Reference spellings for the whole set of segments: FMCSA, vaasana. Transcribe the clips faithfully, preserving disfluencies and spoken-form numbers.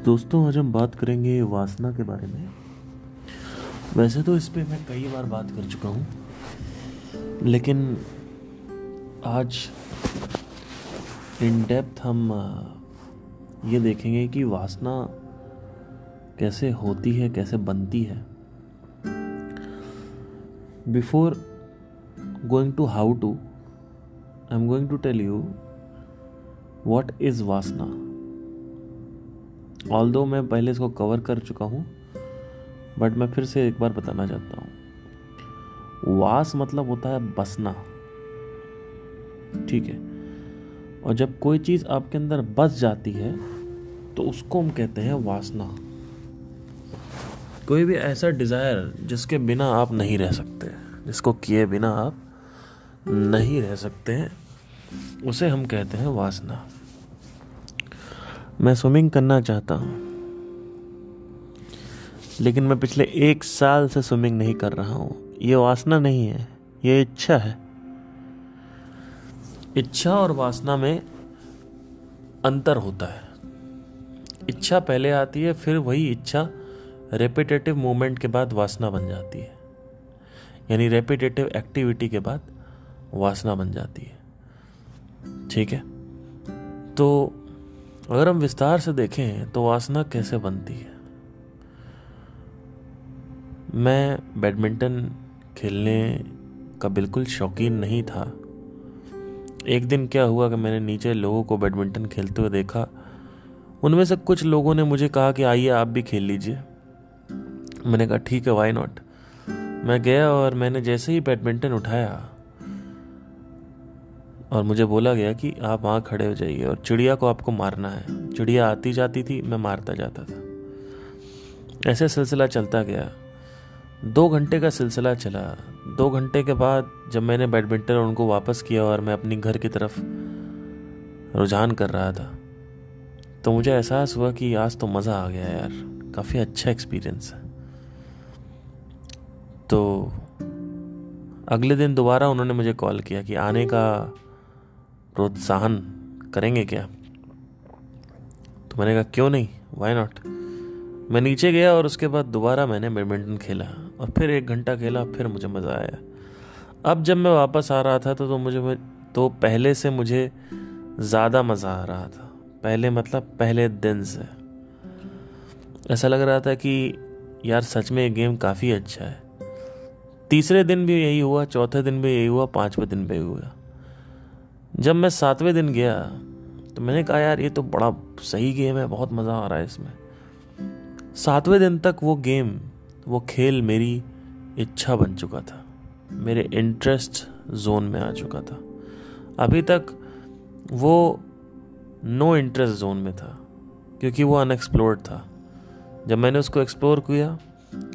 तो दोस्तों आज हम बात करेंगे वासना के बारे में। वैसे तो इस पर मैं कई बार बात कर चुका हूँ, लेकिन आज इन डेप्थ हम ये देखेंगे कि वासना कैसे होती है, कैसे बनती है। Before going to how to, I am going to tell you what is वासना। ऑल्दो मैं पहले इसको कवर कर चुका हूँ, बट मैं फिर से एक बार बताना चाहता हूँ। वास मतलब होता है बसना, ठीक है। और जब कोई चीज़ आपके अंदर बस जाती है तो उसको हम कहते हैं वासना। कोई भी ऐसा डिज़ायर जिसके बिना आप नहीं रह सकते, जिसको किए बिना आप नहीं रह सकते, उसे हम कहते हैं वासना। मैं स्विमिंग करना चाहता हूँ, लेकिन मैं पिछले एक साल से स्विमिंग नहीं कर रहा हूँ। ये वासना नहीं है, ये इच्छा है। इच्छा और वासना में अंतर होता है। इच्छा पहले आती है, फिर वही इच्छा रेपिटेटिव मूवमेंट के बाद वासना बन जाती है, यानी रेपिटेटिव एक्टिविटी के बाद वासना बन जाती है, ठीक है। तो अगर हम विस्तार से देखें तो वासना कैसे बनती है। मैं बैडमिंटन खेलने का बिल्कुल शौकीन नहीं था। एक दिन क्या हुआ कि मैंने नीचे लोगों को बैडमिंटन खेलते हुए देखा। उनमें से कुछ लोगों ने मुझे कहा कि आइए आप भी खेल लीजिए। मैंने कहा ठीक है, वाई नॉट। मैं गया और मैंने जैसे ही बैडमिंटन उठाया और मुझे बोला गया कि आप वहाँ खड़े हो जाइए और चिड़िया को आपको मारना है। चिड़िया आती जाती थी, मैं मारता जाता था। ऐसे सिलसिला चलता गया। दो घंटे का सिलसिला चला। दो घंटे के बाद जब मैंने बैडमिंटन उनको वापस किया और मैं अपनी घर की तरफ रुझान कर रहा था, तो मुझे एहसास हुआ कि आज तो मज़ा आ गया यार, काफ़ी अच्छा एक्सपीरियंस है। तो अगले दिन दोबारा उन्होंने मुझे कॉल किया कि आने का प्रोत्साहन करेंगे क्या। तो मैंने कहा क्यों नहीं, व्हाई नॉट। मैं नीचे गया और उसके बाद दोबारा मैंने बैडमिंटन खेला और फिर एक घंटा खेला, फिर मुझे मज़ा आया। अब जब मैं वापस आ रहा था तो, तो मुझे तो पहले से मुझे ज़्यादा मज़ा आ रहा था। पहले मतलब पहले दिन से ऐसा लग रहा था कि यार सच में ये गेम काफ़ी अच्छा है। तीसरे दिन भी यही हुआ, चौथे दिन भी यही हुआ, पांचवें दिन भी हुआ। जब मैं सातवें दिन गया तो मैंने कहा यार ये तो बड़ा सही गेम है, बहुत मज़ा आ रहा है इसमें। सातवें दिन तक वो गेम, वो खेल मेरी इच्छा बन चुका था, मेरे इंटरेस्ट जोन में आ चुका था। अभी तक वो नो इंटरेस्ट जोन में था क्योंकि वो अनएक्सप्लोर्ड था। जब मैंने उसको एक्सप्लोर किया,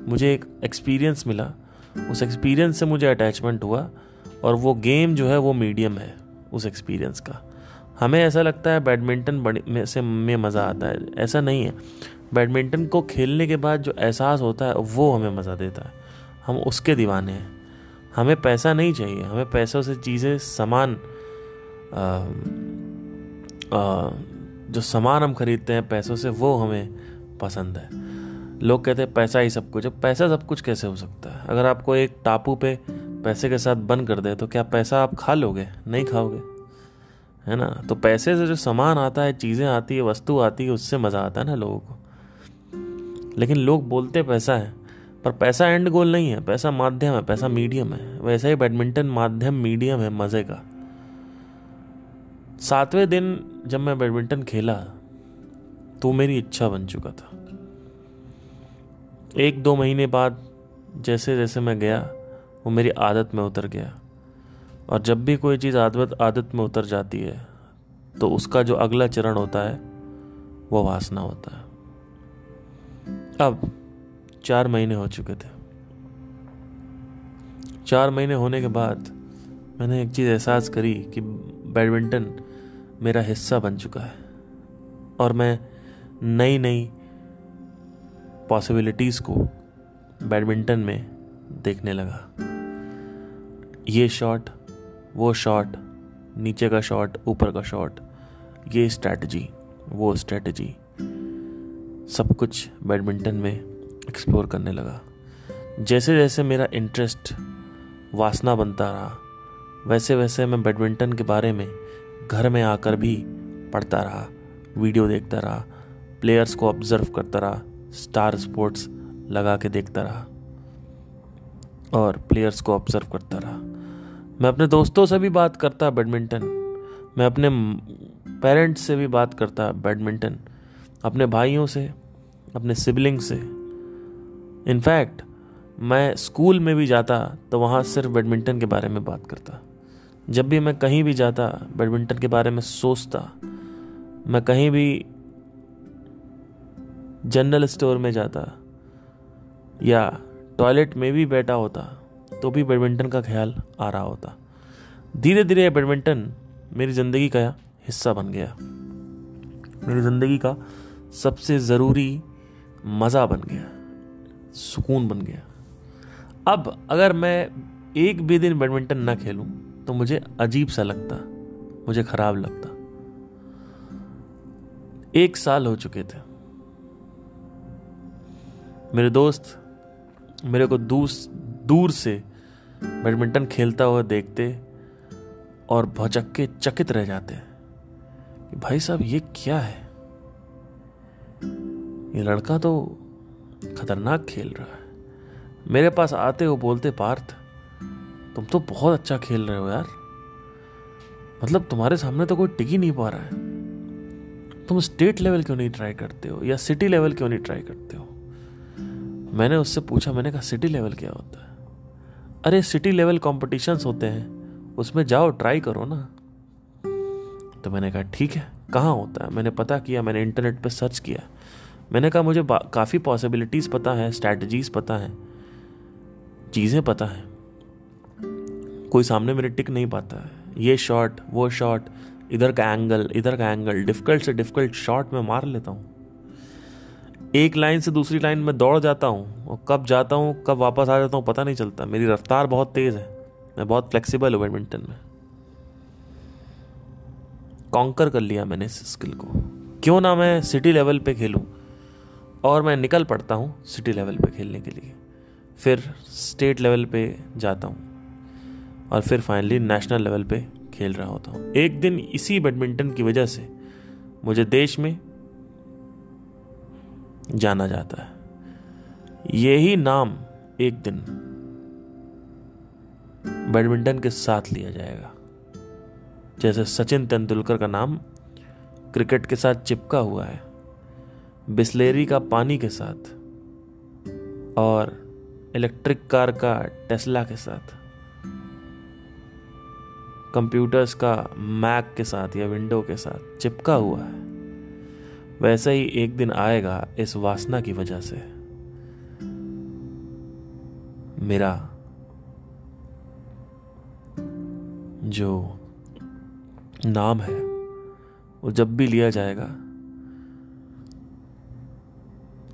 मुझे एक एक्सपीरियंस मिला, उस एक्सपीरियंस से मुझे अटैचमेंट हुआ और वो गेम जो है वो मीडियम है उस एक्सपीरियंस का। हमें ऐसा लगता है बैडमिंटन बड़े में से में मज़ा आता है, ऐसा नहीं है। बैडमिंटन को खेलने के बाद जो एहसास होता है वो हमें मज़ा देता है। हम उसके दीवाने हैं। हमें पैसा नहीं चाहिए, हमें पैसों से चीज़ें सामान जो सामान हम खरीदते हैं पैसों से, वो हमें पसंद है। लोग कहते हैं पैसा ही सब कुछ है। पैसा सब कुछ कैसे हो सकता है? अगर आपको एक टापू पे पैसे के साथ बंद कर दे तो क्या पैसा आप खा लोगे? नहीं खाओगे, है ना। तो पैसे से जो सामान आता है, चीज़ें आती है, वस्तु आती है, उससे मज़ा आता है ना लोगों को। लेकिन लोग बोलते पैसा है, पर पैसा एंड गोल नहीं है। पैसा माध्यम है, पैसा मीडियम है। वैसा ही बैडमिंटन माध्यम मीडियम है मज़े का। सातवें दिन जब मैं बैडमिंटन खेला तो मेरी इच्छा बन चुका था। एक दो महीने बाद जैसे जैसे मैं गया वो मेरी आदत में उतर गया। और जब भी कोई चीज़ आदत आदत में उतर जाती है तो उसका जो अगला चरण होता है वो वासना होता है। अब चार महीने हो चुके थे। चार महीने होने के बाद मैंने एक चीज़ एहसास करी कि बैडमिंटन मेरा हिस्सा बन चुका है और मैं नई नई पॉसिबिलिटीज़ को बैडमिंटन में देखने लगा। ये शॉट, वो शॉट, नीचे का शॉट, ऊपर का शॉट, ये स्ट्रैटेजी, वो स्ट्रैटेजी। सब कुछ बैडमिंटन में एक्सप्लोर करने लगा। जैसे जैसे मेरा इंटरेस्ट वासना बनता रहा, वैसे वैसे मैं बैडमिंटन के बारे में घर में आकर भी पढ़ता रहा, वीडियो देखता रहा, प्लेयर्स को ऑब्जर्व करता रहा, स्टार स्पोर्ट्स लगा के देखता रहा और प्लेयर्स को ऑब्जर्व करता रहा। मैं अपने दोस्तों से भी बात करता बैडमिंटन, मैं अपने पेरेंट्स से भी बात करता बैडमिंटन, अपने भाइयों से, अपने सिबलिंग से। इनफैक्ट मैं स्कूल में भी जाता तो वहाँ सिर्फ बैडमिंटन के बारे में बात करता। जब भी मैं कहीं भी जाता बैडमिंटन के बारे में सोचता। मैं कहीं भी जनरल स्टोर में जाता या टॉयलेट में भी बैठा होता तो भी बैडमिंटन का ख्याल आ रहा होता। धीरे धीरे बैडमिंटन मेरी ज़िंदगी का हिस्सा बन गया, मेरी ज़िंदगी का सबसे ज़रूरी मज़ा बन गया, सुकून बन गया। अब अगर मैं एक भी दिन बैडमिंटन ना खेलूं तो मुझे अजीब सा लगता, मुझे ख़राब लगता। एक साल हो चुके थे। मेरे दोस्त मेरे को दूर दूर से बैडमिंटन खेलता हुआ देखते और भौचक्के चकित रह जाते हैं कि भाई साहब ये क्या है, ये लड़का तो खतरनाक खेल रहा है। मेरे पास आते हो बोलते, पार्थ तुम तो बहुत अच्छा खेल रहे हो यार, मतलब तुम्हारे सामने तो कोई टिक ही नहीं पा रहा है, तुम स्टेट लेवल क्यों नहीं ट्राई करते हो या सिटी लेवल क्यों नहीं ट्राई करते हो। मैंने उससे पूछा, मैंने कहा सिटी लेवल क्या होता है? अरे सिटी लेवल कॉम्पिटिशन्स होते हैं, उसमें जाओ ट्राई करो ना। तो मैंने कहा ठीक है, कहाँ होता है? मैंने पता किया, मैंने इंटरनेट पर सर्च किया। मैंने कहा मुझे काफ़ी पॉसिबिलिटीज़ पता है, स्ट्रैटेजीज़ पता है, चीज़ें पता है, कोई सामने मेरे टिक नहीं पाता है। ये शॉट, वो शॉट, इधर का एंगल, इधर का एंगल, डिफ़िकल्ट से डिफ़िकल्ट शॉट मैं मार लेता हूँ। एक लाइन से दूसरी लाइन में दौड़ जाता हूँ और कब जाता हूँ कब वापस आ जाता हूँ पता नहीं चलता। मेरी रफ्तार बहुत तेज़ है, मैं बहुत फ्लेक्सिबल हूँ। बैडमिंटन में कॉन्कर कर लिया मैंने इस स्किल को, क्यों ना मैं सिटी लेवल पे खेलूँ। और मैं निकल पड़ता हूँ सिटी लेवल पे खेलने के लिए, फिर स्टेट लेवल पे जाता हूँ और फिर फाइनली नेशनल लेवल पे खेल रहा होता हूँ। एक दिन इसी बैडमिंटन की वजह से मुझे देश में जाना जाता है। यही नाम एक दिन बैडमिंटन के साथ लिया जाएगा, जैसे सचिन तेंदुलकर का नाम क्रिकेट के साथ चिपका हुआ है, बिस्लेरी का पानी के साथ और इलेक्ट्रिक कार का टेस्ला के साथ, कंप्यूटर्स का मैक के साथ या विंडो के साथ चिपका हुआ है। वैसे ही एक दिन आएगा, इस वासना की वजह से मेरा जो नाम है वो जब भी लिया जाएगा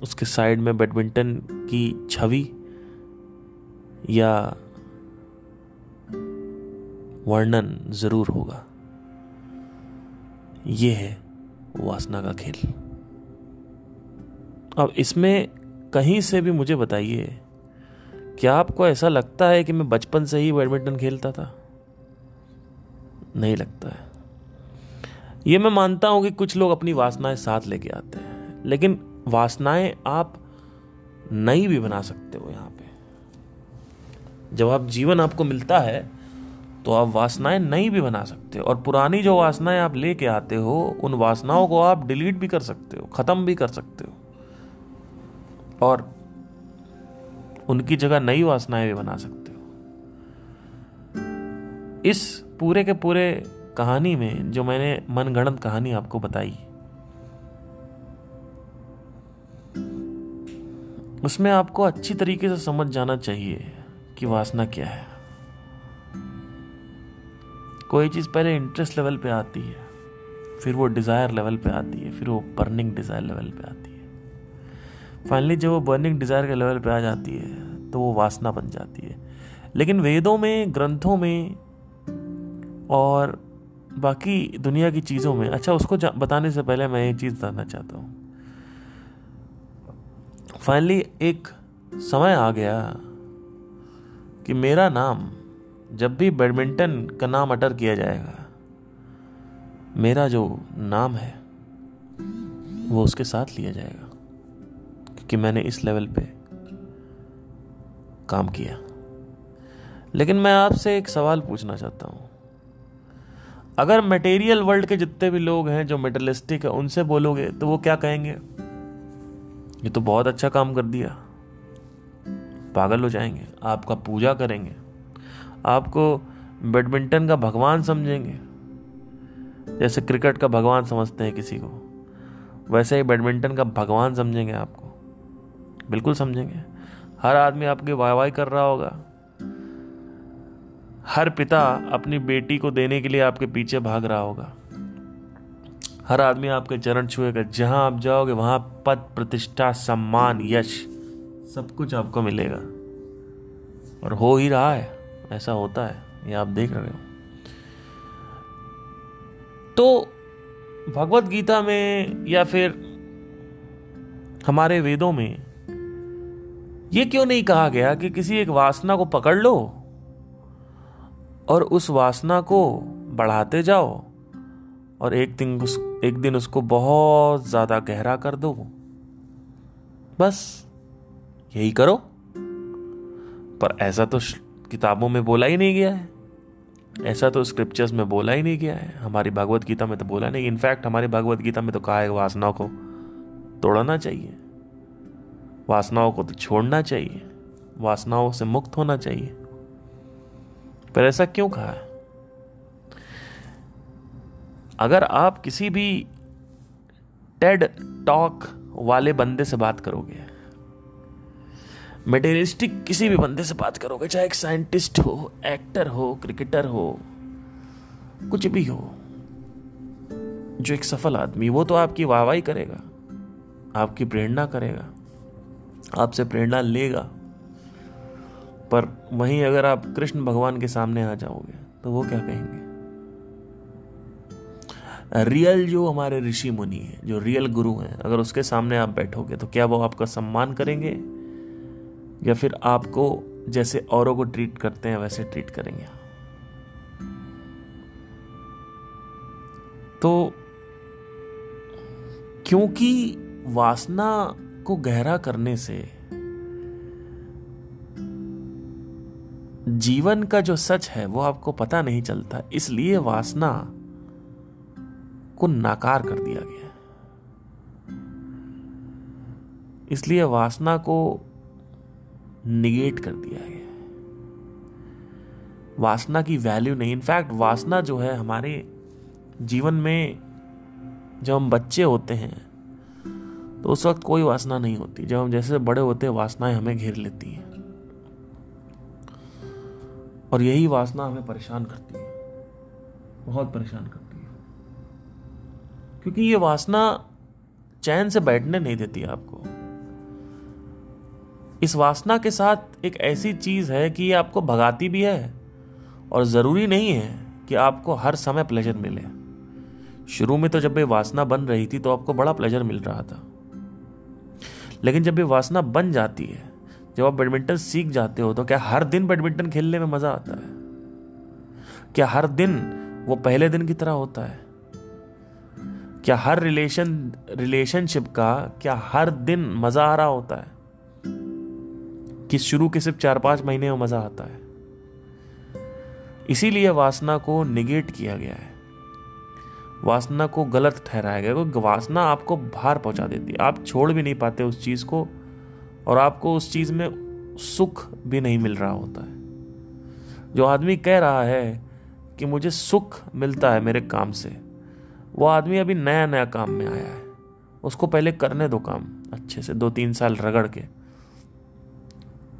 उसके साइड में बैडमिंटन की छवि या वर्णन जरूर होगा। ये है वासना का खेल। अब इसमें कहीं से भी मुझे बताइए, क्या आपको ऐसा लगता है कि मैं बचपन से ही बैडमिंटन खेलता था? नहीं लगता है। ये मैं मानता हूं कि कुछ लोग अपनी वासनाएं साथ लेके आते हैं, लेकिन वासनाएं आप नई भी बना सकते हो। यहाँ पे जब आप जीवन आपको मिलता है तो आप वासनाएं नई भी बना सकते हो और पुरानी जो वासनाएं आप लेके आते हो उन वासनाओं को आप डिलीट भी कर सकते हो, ख़त्म भी कर सकते हो और उनकी जगह नई वासनाएं भी बना सकते हो। इस पूरे के पूरे कहानी में जो मैंने मनगढ़ंत कहानी आपको बताई, उसमें आपको अच्छी तरीके से समझ जाना चाहिए कि वासना क्या है। कोई चीज़ पहले इंटरेस्ट लेवल पे आती है, फिर वो डिज़ायर लेवल पे आती है, फिर वो बर्निंग डिज़ायर लेवल पे आती है, फाइनली जब वो बर्निंग डिज़ायर के लेवल पे आ जाती है तो वो वासना बन जाती है। लेकिन वेदों में, ग्रंथों में और बाकी दुनिया की चीज़ों में, अच्छा उसको बताने से पहले मैं एक चीज़ बताना चाहता हूँ। फाइनली एक समय आ गया कि मेरा नाम जब भी बैडमिंटन का नाम अटर किया जाएगा, मेरा जो नाम है वो उसके साथ लिया जाएगा, क्योंकि मैंने इस लेवल पे काम किया। लेकिन मैं आपसे एक सवाल पूछना चाहता हूँ, अगर मटेरियल वर्ल्ड के जितने भी लोग हैं जो मेटलिस्टिक है उनसे बोलोगे तो वो क्या कहेंगे? ये तो बहुत अच्छा काम कर दिया, पागल हो जाएंगे, आपका पूजा करेंगे, आपको बैडमिंटन का भगवान समझेंगे। जैसे क्रिकेट का भगवान समझते हैं किसी को, वैसे ही बैडमिंटन का भगवान समझेंगे आपको, बिल्कुल समझेंगे। हर आदमी आपकी वाह वाह कर रहा होगा, हर पिता अपनी बेटी को देने के लिए आपके पीछे भाग रहा होगा, हर आदमी आपके चरण छुएगा, जहां आप जाओगे वहां पद, प्रतिष्ठा, सम्मान, यश सब कुछ आपको मिलेगा, और हो ही रहा है, ऐसा होता है, ये आप देख रहे हो। तो भगवत गीता में या फिर हमारे वेदों में ये क्यों नहीं कहा गया कि किसी एक वासना को पकड़ लो और उस वासना को बढ़ाते जाओ और एक दिन उस एक दिन उसको बहुत ज्यादा गहरा कर दो? बस यही करो। पर ऐसा तो किताबों में बोला ही नहीं गया है, ऐसा तो स्क्रिप्चर्स में बोला ही नहीं गया है, हमारी भागवत गीता में तो बोला नहीं। इनफैक्ट हमारी भागवत गीता में तो कहा है वासना को तोड़ना चाहिए, वासनाओं को तो छोड़ना चाहिए, वासनाओं से मुक्त होना चाहिए। पर ऐसा क्यों कहा है? अगर आप किसी भी टेड टॉक वाले बंदे से बात करोगे, मटेरियलिस्टिक किसी भी बंदे से बात करोगे, चाहे एक साइंटिस्ट हो, एक्टर हो, क्रिकेटर हो, कुछ भी हो, जो एक सफल आदमी, वो तो आपकी वाहवाही करेगा, आपकी प्रेरणा करेगा, आपसे प्रेरणा लेगा। पर वहीं अगर आप कृष्ण भगवान के सामने आ जाओगे तो वो क्या कहेंगे? रियल जो हमारे ऋषि मुनि हैं, जो रियल गुरु हैं, अगर उसके सामने आप बैठोगे तो क्या वो आपका सम्मान करेंगे या फिर आपको जैसे औरों को ट्रीट करते हैं वैसे ट्रीट करेंगे? तो क्योंकि वासना को गहरा करने से जीवन का जो सच है वो आपको पता नहीं चलता, इसलिए वासना को नाकार कर दिया गया है, इसलिए वासना को निगेट कर दिया गया है, वासना की वैल्यू नहीं। इनफैक्ट वासना जो है हमारे जीवन में, जब हम बच्चे होते हैं तो उस वक्त कोई वासना नहीं होती, जब हम जैसे बड़े होते हैं वासनाएं हमें घेर लेती हैं और यही वासना हमें परेशान करती है, बहुत परेशान करती है, क्योंकि ये वासना चैन से बैठने नहीं देती आपको। इस वासना के साथ एक ऐसी चीज है कि ये आपको भगाती भी है, और जरूरी नहीं है कि आपको हर समय प्लेजर मिले। शुरू में तो जब ये वासना बन रही थी तो आपको बड़ा प्लेजर मिल रहा था, लेकिन जब ये वासना बन जाती है, जब आप बैडमिंटन सीख जाते हो, तो क्या हर दिन बैडमिंटन खेलने में मजा आता है? क्या हर दिन वो पहले दिन की तरह होता है? क्या हर रिलेशन रिलेशनशिप का क्या हर दिन मजा आ रहा होता है? कि शुरू के सिर्फ चार पांच महीने में मजा आता है? इसीलिए वासना को निगेट किया गया है, वासना को गलत ठहराया गया, क्योंकि वासना आपको भार पहुंचा देती है, आप छोड़ भी नहीं पाते उस चीज को, और आपको उस चीज में सुख भी नहीं मिल रहा होता है। जो आदमी कह रहा है कि मुझे सुख मिलता है मेरे काम से, वो आदमी अभी नया नया काम में आया है, उसको पहले करने दो काम अच्छे से, दो तीन साल रगड़ के।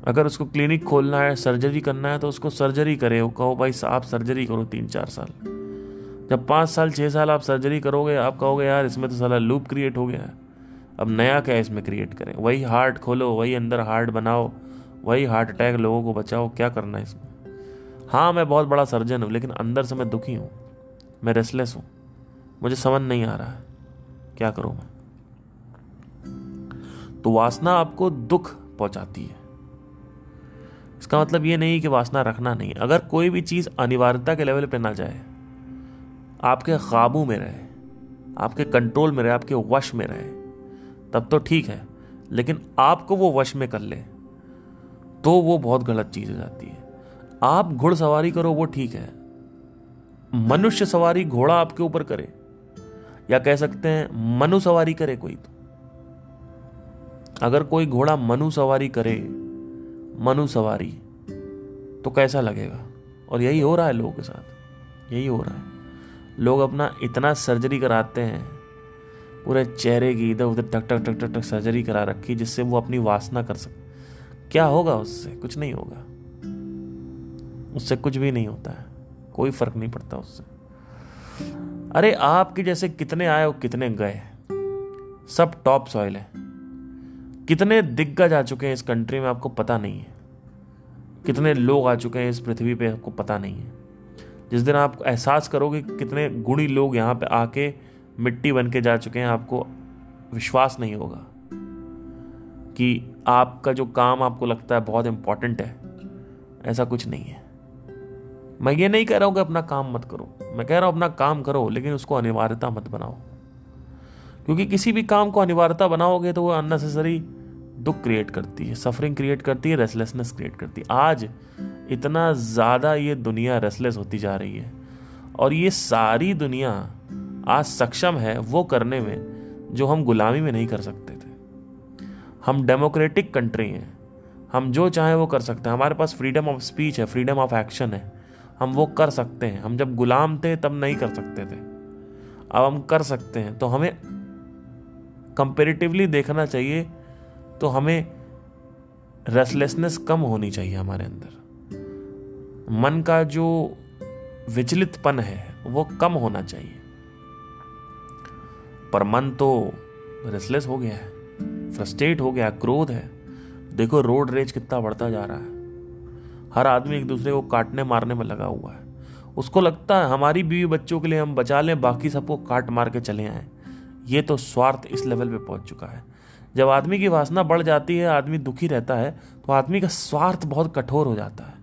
अगर उसको क्लिनिक खोलना है, सर्जरी करना है, तो उसको सर्जरी करे, वो कहो भाई आप सर्जरी करो तीन चार साल। जब पाँच साल छः साल आप सर्जरी करोगे, आप कहोगे यार इसमें तो साला लूप क्रिएट हो गया है, अब नया क्या इसमें क्रिएट करें? वही हार्ट खोलो, वही अंदर हार्ट बनाओ, वही हार्ट अटैक लोगों को बचाओ, क्या करना है इसमें? हाँ मैं बहुत बड़ा सर्जन हूँ, लेकिन अंदर से मैं दुखी हूँ, मैं रेस्टलेस हूँ, मुझे समझ नहीं आ रहा है क्या करूँ मैं। तो वासना आपको दुख पहुंचाती है। इसका मतलब ये नहीं कि वासना रखना नहीं, अगर कोई भी चीज़ अनिवार्यता के लेवल पे ना जाए, आपके काबू में रहे, आपके कंट्रोल में रहे, आपके वश में रहे, तब तो ठीक है। लेकिन आपको वो वश में कर ले तो वो बहुत गलत चीज़ हो जाती है। आप घुड़सवारी करो वो ठीक है, मनुष्य सवारी घोड़ा आपके ऊपर करे, या कह सकते हैं मनु सवारी करे कोई, तो अगर कोई घोड़ा मनु सवारी करे, मनु सवारी, तो कैसा लगेगा। और यही हो रहा है लोगों के साथ, यही हो रहा है। लोग अपना इतना सर्जरी कराते हैं, पूरे चेहरे की इधर उधर टक टक टक टक टक सर्जरी करा रखी, जिससे वो अपनी वासना कर सके। क्या होगा उससे? कुछ नहीं होगा, उससे कुछ भी नहीं होता है, कोई फर्क नहीं पड़ता उससे। अरे आपके जैसे कितने आए और कितने गए, सब टॉप सॉइल है। कितने दिग्गज आ चुके हैं इस कंट्री में आपको पता नहीं है, कितने लोग आ चुके हैं इस पृथ्वी पे आपको पता नहीं है। जिस दिन आप एहसास करोगे कि कितने गुणी लोग यहाँ पे आके मिट्टी बन के जा चुके हैं, आपको विश्वास नहीं होगा कि आपका जो काम आपको लगता है बहुत इम्पोर्टेंट है, ऐसा कुछ नहीं है। मैं ये नहीं कह रहा हूँ कि अपना काम मत करो, मैं कह रहा हूँ अपना काम करो, लेकिन उसको अनिवार्यता मत बनाओ, क्योंकि किसी भी काम को अनिवार्यता बनाओगे तो वो अननेसेसरी दुख क्रिएट करती है, सफरिंग क्रिएट करती है, रेस्टलेसनेस क्रिएट करती है। आज इतना ज़्यादा ये दुनिया रेस्टलेस होती जा रही है, और ये सारी दुनिया आज सक्षम है वो करने में जो हम गुलामी में नहीं कर सकते थे। हम डेमोक्रेटिक कंट्री हैं, हम जो चाहें वो कर सकते हैं, हमारे पास फ्रीडम ऑफ स्पीच है, फ्रीडम ऑफ एक्शन है, हम वो कर सकते हैं। हम जब गुलाम थे तब नहीं कर सकते थे, अब हम कर सकते हैं। तो हमें कंपेरेटिवली देखना चाहिए, तो हमें रेस्टलेसनेस कम होनी चाहिए हमारे अंदर, मन का जो विचलितपन है वो कम होना चाहिए। पर मन तो रेस्टलेस हो गया है, फ्रस्ट्रेट हो गया, क्रोध है। देखो रोड रेज कितना बढ़ता जा रहा है, हर आदमी एक दूसरे को काटने मारने में लगा हुआ है। उसको लगता है हमारी बीवी बच्चों के लिए हम बचा लें, बाकी सबको काट मार के चले आए। ये तो स्वार्थ इस लेवल पे पहुंच चुका है। जब आदमी की वासना बढ़ जाती है, आदमी दुखी रहता है, तो आदमी का स्वार्थ बहुत कठोर हो जाता है,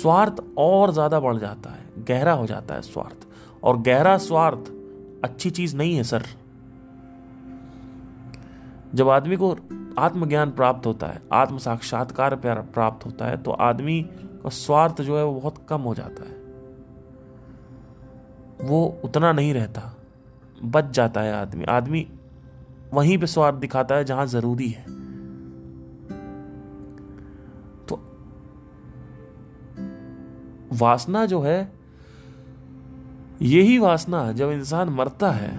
स्वार्थ और ज़्यादा बढ़ जाता है, गहरा हो जाता है स्वार्थ। और गहरा स्वार्थ अच्छी चीज़ नहीं है सर। जब आदमी को आत्मज्ञान प्राप्त होता है, आत्म साक्षात्कार प्राप्त होता है, तो आदमी का स्वार्थ जो है वो बहुत कम हो जाता है, वो उतना नहीं रहता, बच जाता है आदमी। आदमी वहीं पे स्वार्थ दिखाता है जहां जरूरी है। तो वासना जो है, यही वासना जब इंसान मरता है,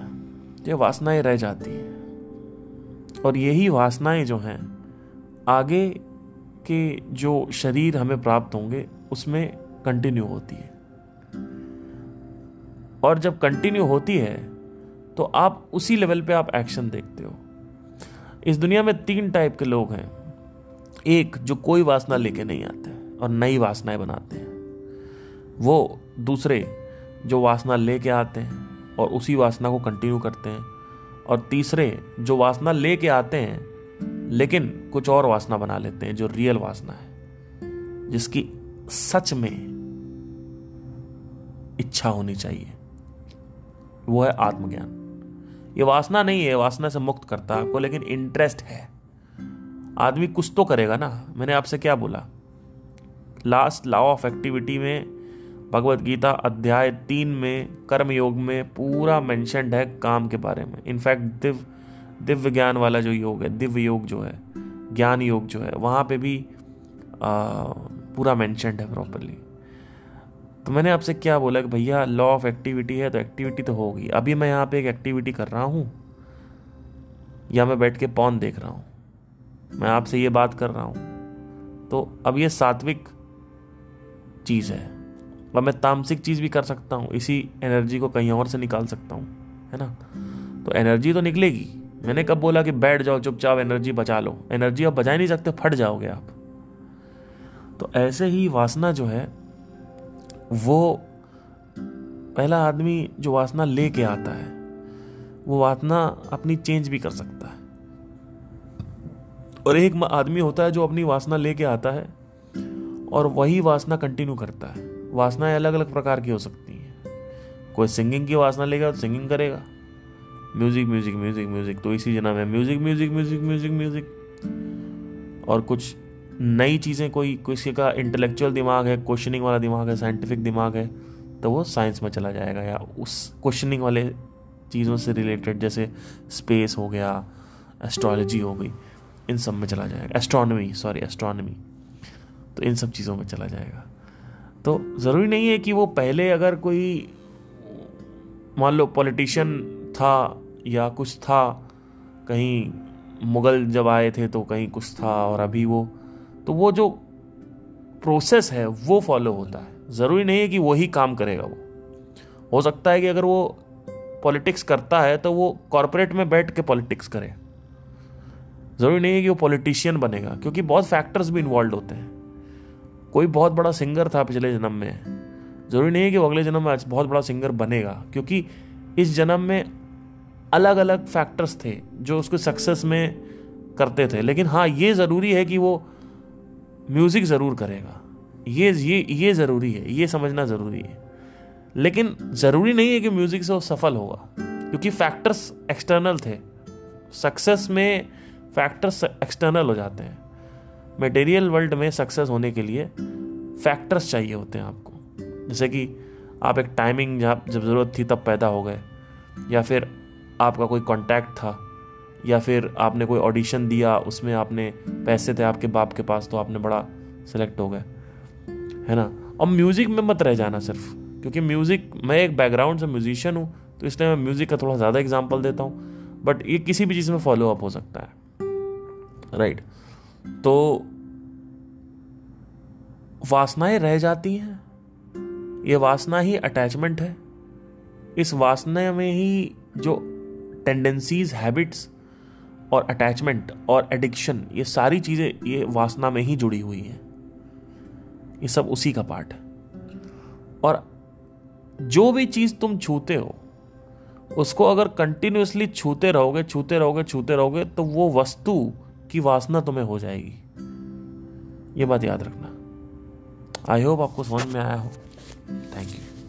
ये वासनाएं रह जाती है, और यही वासनाएं जो हैं आगे के जो शरीर हमें प्राप्त होंगे उसमें कंटिन्यू होती है। और जब कंटिन्यू होती है तो आप उसी लेवल पे आप एक्शन देखते हो। इस दुनिया में तीन टाइप के लोग हैं, एक जो कोई वासना लेके नहीं आते और नई वासनाएं बनाते हैं वो, दूसरे जो वासना लेके आते हैं और उसी वासना को कंटिन्यू करते हैं, और तीसरे जो वासना लेके आते हैं लेकिन कुछ और वासना बना लेते हैं, जो रियल वासना है, जिसकी सच में इच्छा होनी चाहिए, वो है आत्मज्ञान। ये वासना नहीं है, वासना से मुक्त करता है आपको, लेकिन इंटरेस्ट है। आदमी कुछ तो करेगा ना। मैंने आपसे क्या बोला? लास्ट लॉ ऑफ एक्टिविटी में, भगवत गीता अध्याय तीन में, कर्मयोग में पूरा मेंशन्ड है काम के बारे में। इनफैक्ट दिव्य दिव्य ज्ञान वाला जो योग है, दिव्य योग जो है, ज्ञान योग जो है, वहाँ पे भी आ, पूरा मेंशन्ड है प्रॉपरली। तो मैंने आपसे क्या बोला कि भैया लॉ ऑफ एक्टिविटी है, तो एक्टिविटी तो होगी। अभी मैं यहाँ पे एक एक्टिविटी कर रहा हूँ, या मैं बैठ के पॉन देख रहा हूँ, मैं आपसे ये बात कर रहा हूँ, तो अब ये सात्विक चीज़ है। और मैं तामसिक चीज़ भी कर सकता हूँ, इसी एनर्जी को कहीं और से निकाल सकता हूँ, है ना। तो एनर्जी तो निकलेगी। मैंने कब बोला कि बैठ जाओ चुपचाप, एनर्जी बचा लो? एनर्जी आप बचा ही नहीं सकते, फट जाओगे आप। तो ऐसे ही वासना जो है वो, पहला आदमी जो वासना लेके आता है वो वासना अपनी चेंज भी कर सकता है। और एक आदमी होता है जो अपनी वासना लेके आता है और वही वासना कंटिन्यू करता है। वासनाएं अलग अलग प्रकार की हो सकती हैं। कोई सिंगिंग की वासना लेगा तो सिंगिंग करेगा, म्यूजिक म्यूजिक म्यूजिक म्यूजिक तो इसी जना में music music music music music और कुछ नई चीज़ें। कोई किसी का इंटेलेक्चुअल दिमाग है, क्वेश्चनिंग वाला दिमाग है, साइंटिफिक दिमाग है, तो वो साइंस में चला जाएगा या उस क्वेश्चनिंग वाले चीज़ों से रिलेटेड, जैसे स्पेस हो गया, एस्ट्रोलॉजी हो गई, इन सब में चला जाएगा। एस्ट्रोनॉमी सॉरी एस्ट्रोनॉमी तो इन सब चीज़ों में चला जाएगा। तो ज़रूरी नहीं है कि वो पहले, अगर कोई मान लो पॉलिटिशियन था या कुछ था, कहीं मुग़ल जब आए थे तो कहीं कुछ था और अभी वो, तो वो जो प्रोसेस है वो फॉलो होता है। ज़रूरी नहीं है कि वही काम करेगा वो। हो सकता है कि अगर वो पॉलिटिक्स करता है तो वो कॉरपोरेट में बैठ के पॉलिटिक्स करे। ज़रूरी नहीं है कि वो पॉलिटिशियन बनेगा, क्योंकि बहुत फैक्टर्स भी इन्वॉल्व होते हैं। कोई बहुत बड़ा सिंगर था पिछले जन्म में, ज़रूरी नहीं है कि वो अगले जन्म में बहुत बड़ा सिंगर बनेगा, क्योंकि इस जन्म में अलग अलग फैक्टर्स थे जो उसको सक्सेस में करते थे। लेकिन हाँ, ये ज़रूरी है कि वो म्यूज़िक ज़रूर करेगा, ये ये ये ज़रूरी है, ये समझना ज़रूरी है। लेकिन ज़रूरी नहीं है कि म्यूज़िक से वो सफल होगा, क्योंकि फैक्टर्स एक्सटर्नल थे। सक्सेस में फैक्टर्स एक्सटर्नल हो जाते हैं। मटेरियल वर्ल्ड में सक्सेस होने के लिए फैक्टर्स चाहिए होते हैं आपको, जैसे कि आप एक टाइमिंग जहाँ जब ज़रूरत थी तब पैदा हो गए, या फिर आपका कोई कॉन्टैक्ट था, या फिर आपने कोई ऑडिशन दिया, उसमें आपने पैसे थे आपके बाप के पास तो आपने बड़ा सेलेक्ट हो गए, है ना। और म्यूज़िक में मत रह जाना सिर्फ, क्योंकि म्यूज़िक, मैं एक बैकग्राउंड से म्यूजिशियन हूँ तो इसलिए मैं म्यूज़िक का थोड़ा ज़्यादा एग्जाम्पल देता हूँ, बट ये किसी भी चीज़ में फॉलो अप हो सकता है, राइट। तो वासनाएं रह जाती हैं, ये वासना ही अटैचमेंट है। इस वासना में ही जो टेंडेंसीज, हैबिट्स और अटैचमेंट और एडिक्शन, ये सारी चीज़ें ये वासना में ही जुड़ी हुई हैं, ये सब उसी का पार्ट है। और जो भी चीज़ तुम छूते हो उसको अगर कंटिन्यूअसली छूते रहोगे छूते रहोगे छूते रहोगे तो वो वस्तु की वासना तुम्हें हो जाएगी। ये बात याद रखना। आई होप आपको समझ में आया हो। Thank you.